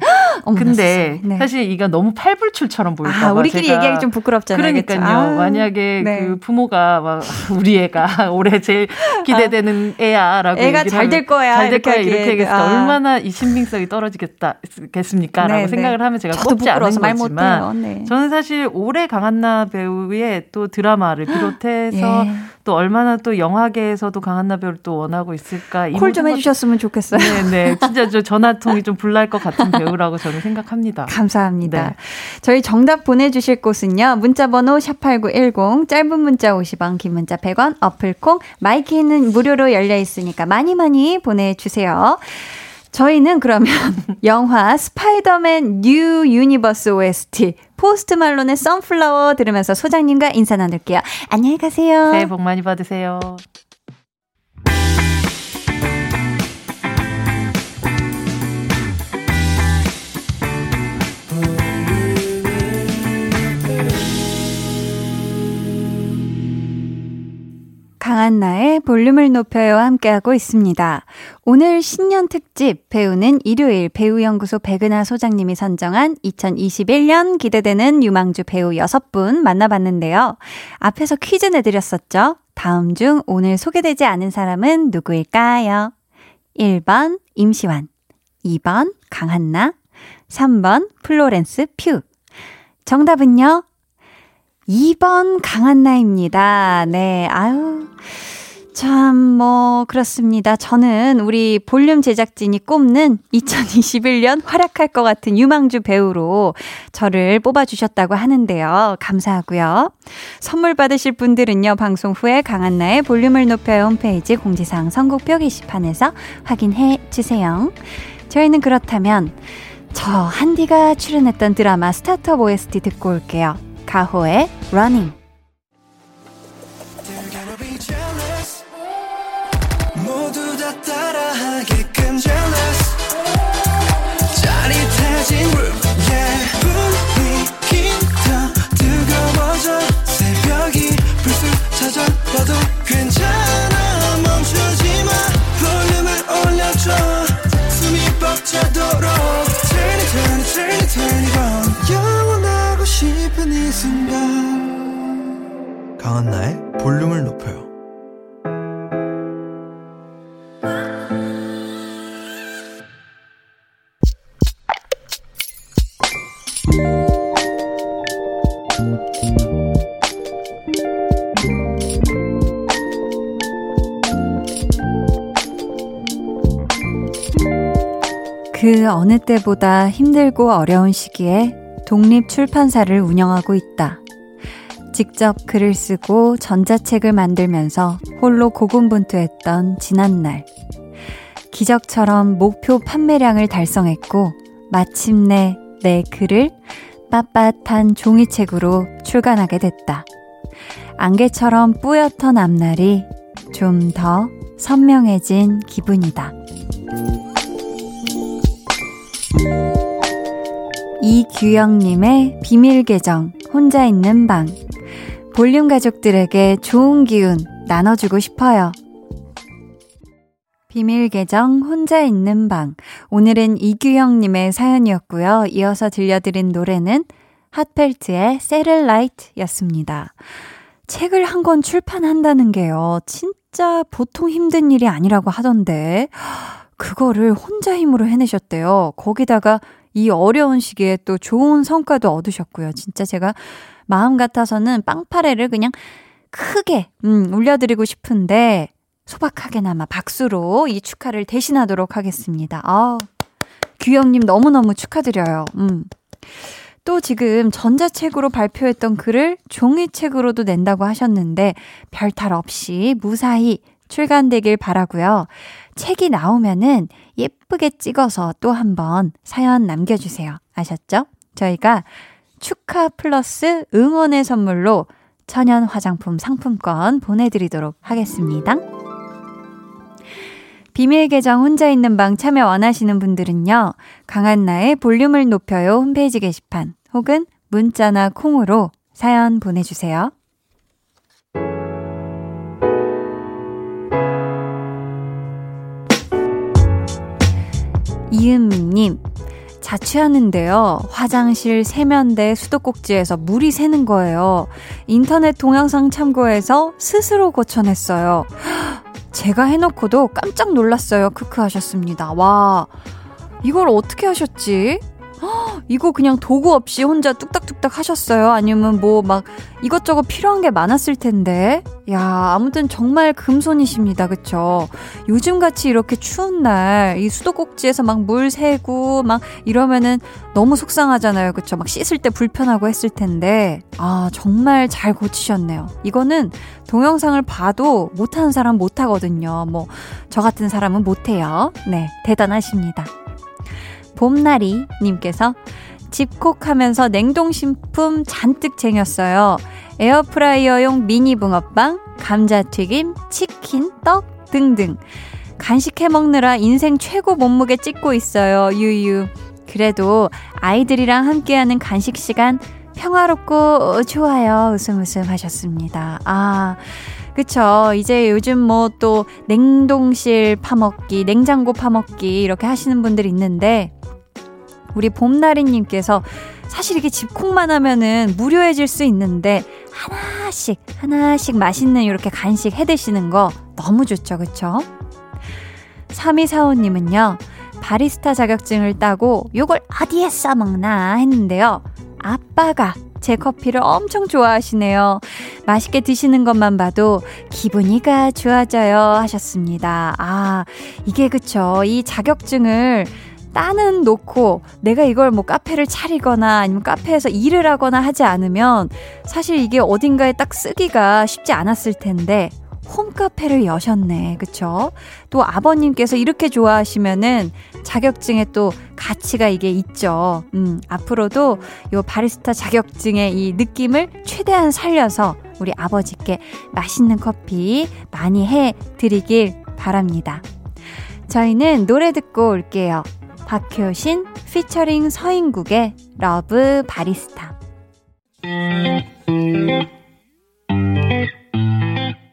근데 네. 사실 이가 너무 팔불출처럼 보일까 아, 봐 우리끼리 제가 얘기하기 좀 부끄럽잖아요. 그러니까요. 아, 만약에 네. 그 부모가 막 우리 애가 올해 제일 기대되는 아, 애야라고 애가 잘 될 거야 잘 될 거야 이렇게 얘기했을 때 아. 얼마나 이 신빙성이 떨어지겠습니까라고 네, 생각을 네. 하면 제가 뽑지 않은 거지만 네. 저는 사실 올해 강한나 배우의 또 드라마를 비롯해서 예. 또 얼마나 또 영화계에서도 강한나 배우를 또 원하고 있을까. 콜 좀 해주셨으면 좋겠어요. 네네. 진짜 저 전화통이 좀 불날 것 같은 배우라고 저는 생각합니다. 감사합니다. 네. 저희 정답 보내주실 곳은요. 문자번호 샵팔구일공, 짧은 문자 오십 원, 긴 문자 백 원, 어플콩, 마이키는 무료로 열려 있으니까 많이 많이 보내주세요. 저희는 그러면 영화 스파이더맨 뉴 유니버스 오에스티 포스트 말론의 선플라워 들으면서 소장님과 인사 나눌게요. 안녕히 가세요. 새해 복 많이 받으세요. 강한나의 볼륨을 높여요 함께하고 있습니다. 오늘 신년 특집 배우는 일요일 배우연구소 백은하 소장님이 선정한 이천이십일 년 기대되는 유망주 배우 여섯 분 만나봤는데요. 앞에서 퀴즈 내드렸었죠. 다음 중 오늘 소개되지 않은 사람은 누구일까요? 일 번 임시완, 이 번 강한나, 삼 번 플로렌스 퓨. 정답은요? 이 번 강한나입니다. 네, 아유. 참, 뭐, 그렇습니다. 저는 우리 볼륨 제작진이 꼽는 이천이십일 년 활약할 것 같은 유망주 배우로 저를 뽑아주셨다고 하는데요. 감사하고요. 선물 받으실 분들은요. 방송 후에 강한나의 볼륨을 높여요 홈페이지 공지사항 선곡표 게시판에서 확인해 주세요. 저희는 그렇다면 저 한디가 출연했던 드라마 스타트업 오에스티 듣고 올게요. 가호의 러닝. 강한나의 볼륨을 높여요. 그 어느 때보다 힘들고 어려운 시기에 독립 출판사를 운영하고 있다. 직접 글을 쓰고 전자책을 만들면서 홀로 고군분투했던 지난날. 기적처럼 목표 판매량을 달성했고 마침내 내 글을 빳빳한 종이책으로 출간하게 됐다. 안개처럼 뿌옇던 앞날이 좀 더 선명해진 기분이다. 이규영님의 비밀계정 혼자 있는 방. 볼륨 가족들에게 좋은 기운 나눠주고 싶어요. 비밀계정 혼자 있는 방. 오늘은 이규영님의 사연이었고요. 이어서 들려드린 노래는 핫펠트의 세렐라이트였습니다. 책을 한 권 출판한다는 게요, 진짜 보통 힘든 일이 아니라고 하던데 그거를 혼자 힘으로 해내셨대요. 거기다가 이 어려운 시기에 또 좋은 성과도 얻으셨고요. 진짜 제가 마음 같아서는 빵파레를 그냥 크게 음, 울려드리고 싶은데 소박하게나마 박수로 이 축하를 대신하도록 하겠습니다. 아, 규영님 너무너무 축하드려요. 음. 또 지금 전자책으로 발표했던 글을 종이책으로도 낸다고 하셨는데 별탈 없이 무사히 출간되길 바라고요. 책이 나오면은 예쁘게 찍어서 또 한번 사연 남겨주세요. 아셨죠? 저희가 축하 플러스 응원의 선물로 천연 화장품 상품권 보내드리도록 하겠습니다. 비밀 계정 혼자 있는 방 참여 원하시는 분들은요, 강한나의 볼륨을 높여요 홈페이지 게시판 혹은 문자나 콩으로 사연 보내주세요. 이은미님, 자취하는데요, 화장실 세면대 수도꼭지에서 물이 새는 거예요. 인터넷 동영상 참고해서 스스로 고쳐냈어요. 제가 해놓고도 깜짝 놀랐어요. 크크 하셨습니다. 와, 이걸 어떻게 하셨지? 허, 이거 그냥 도구 없이 혼자 뚝딱뚝딱 하셨어요? 아니면 뭐 막 이것저것 필요한 게 많았을 텐데. 야, 아무튼 정말 금손이십니다. 그쵸? 요즘같이 이렇게 추운 날 이 수도꼭지에서 막 물 새고 막 이러면은 너무 속상하잖아요. 그쵸? 막 씻을 때 불편하고 했을 텐데, 아, 정말 잘 고치셨네요. 이거는 동영상을 봐도 못하는 사람 못하거든요. 뭐 저 같은 사람은 못해요. 네, 대단하십니다. 봄나리 님께서, 집콕하면서 냉동식품 잔뜩 쟁였어요. 에어프라이어용 미니 붕어빵, 감자튀김, 치킨, 떡 등등. 간식 해먹느라 인생 최고 몸무게 찍고 있어요. 유유. 그래도 아이들이랑 함께하는 간식 시간 평화롭고 좋아요. 웃음 웃음 하셨습니다. 아, 그쵸. 이제 요즘 뭐 또 냉동실 파먹기, 냉장고 파먹기 이렇게 하시는 분들 있는데, 우리 봄나리님께서 사실 이게 집콕만 하면은 무료해질 수 있는데 하나씩 하나씩 맛있는 이렇게 간식 해드시는 거 너무 좋죠. 그쵸? 삼이사오님은요, 바리스타 자격증을 따고 요걸 어디에 써먹나 했는데요, 아빠가 제 커피를 엄청 좋아하시네요. 맛있게 드시는 것만 봐도 기분이가 좋아져요 하셨습니다. 아, 이게 그쵸, 이 자격증을 따는 놓고 내가 이걸 뭐 카페를 차리거나 아니면 카페에서 일을 하거나 하지 않으면 사실 이게 어딘가에 딱 쓰기가 쉽지 않았을 텐데 홈카페를 여셨네. 그쵸? 또 아버님께서 이렇게 좋아하시면은 자격증에 또 가치가 이게 있죠. 음, 앞으로도 요 바리스타 자격증의 이 느낌을 최대한 살려서 우리 아버지께 맛있는 커피 많이 해드리길 바랍니다. 저희는 노래 듣고 올게요. 박효신 피처링 서인국의 러브 바리스타.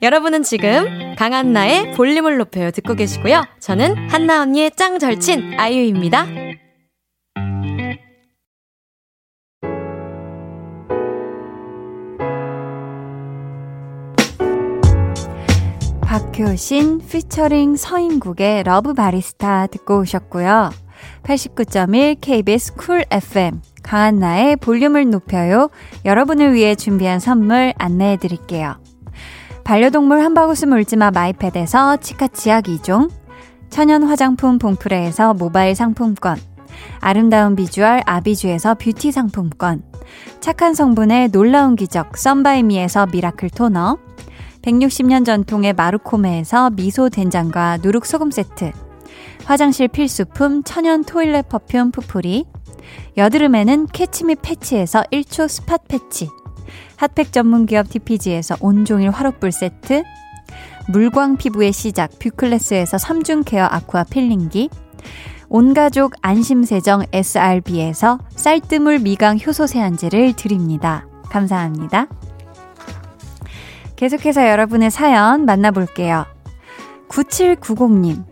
여러분은 지금 강한나의 볼륨을 높여요 듣고 계시고요. 저는 한나 언니의 짱 절친 아이유입니다. 박효신 피처링 서인국의 러브 바리스타 듣고 오셨고요. 팔십구 점 일 케이비에스 쿨 에프엠 강한나의 볼륨을 높여요. 여러분을 위해 준비한 선물 안내해드릴게요. 반려동물 한바구스 물지마 마이패드에서 치카치약 이 종, 천연 화장품 봉프레에서 모바일 상품권, 아름다운 비주얼 아비주에서 뷰티 상품권, 착한 성분의 놀라운 기적 썬바이미에서 미라클 토너, 백육십 년 전통의 마루코메에서 미소 된장과 누룩소금 세트, 화장실 필수품 천연 토일렛 퍼퓸 푸풀이, 여드름에는 캐치미 패치에서 일 초 스팟 패치, 핫팩 전문기업 티피지에서 온종일 화롯불 세트, 물광 피부의 시작 뷰클래스에서 삼중 케어 아쿠아 필링기, 온가족 안심세정 에스알비에서 쌀뜨물 미강 효소 세안제를 드립니다. 감사합니다. 계속해서 여러분의 사연 만나볼게요. 구칠구공님,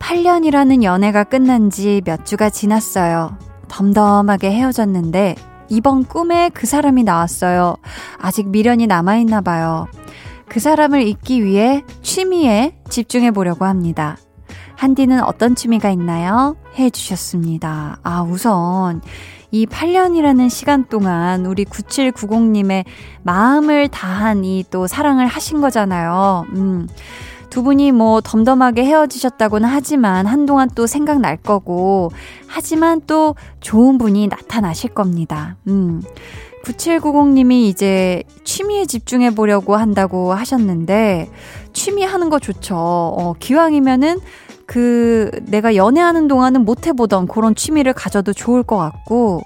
팔 년이라는 연애가 끝난 지 몇 주가 지났어요. 덤덤하게 헤어졌는데 이번 꿈에 그 사람이 나왔어요. 아직 미련이 남아있나 봐요. 그 사람을 잊기 위해 취미에 집중해 보려고 합니다. 한디는 어떤 취미가 있나요? 해주셨습니다. 아, 우선 이 팔 년이라는 시간 동안 우리 구칠구공님의 마음을 다한 이 또 사랑을 하신 거잖아요. 음. 두 분이 뭐 덤덤하게 헤어지셨다고는 하지만 한동안 또 생각날 거고, 하지만 또 좋은 분이 나타나실 겁니다. 음. 구칠구공님이 이제 취미에 집중해 보려고 한다고 하셨는데, 취미 하는 거 좋죠. 어, 기왕이면은 그 내가 연애하는 동안은 못 해보던 그런 취미를 가져도 좋을 것 같고,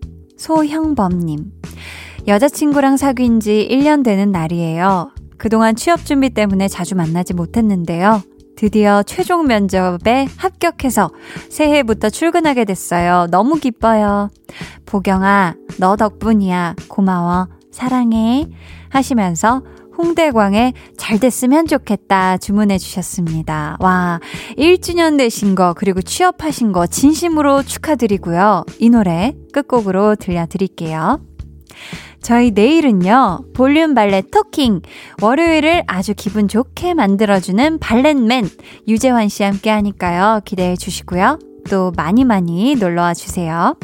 소형범님. 여자친구랑 사귄 지 일 년 되는 날이에요. 그동안 취업 준비 때문에 자주 만나지 못했는데요. 드디어 최종 면접에 합격해서 새해부터 출근하게 됐어요. 너무 기뻐요. 보경아, 너 덕분이야. 고마워. 사랑해. 하시면서 홍대광에 잘 됐으면 좋겠다 주문해 주셨습니다. 와, 일 주년 되신 거 그리고 취업하신 거 진심으로 축하드리고요. 이 노래 끝곡으로 들려드릴게요. 저희 내일은요, 볼륨 발레 토킹, 월요일을 아주 기분 좋게 만들어주는 발렛맨 유재환 씨 함께 하니까요. 기대해 주시고요. 또 많이 많이 놀러와 주세요.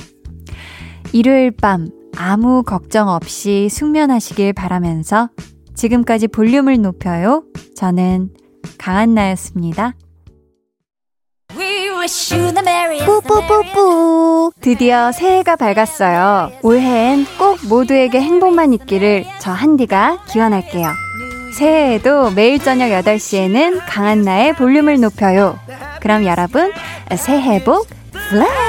일요일 밤 아무 걱정 없이 숙면하시길 바라면서 지금까지 볼륨을 높여요. 저는 강한나였습니다. 뿌뿌뿌뿌. 드디어 새해가 밝았어요. 올해엔 꼭 모두에게 행복만 있기를 저 한디가 기원할게요. 새해에도 매일 저녁 여덟 시에는 강한나의 볼륨을 높여요. 그럼 여러분, 새해 복 플렉스!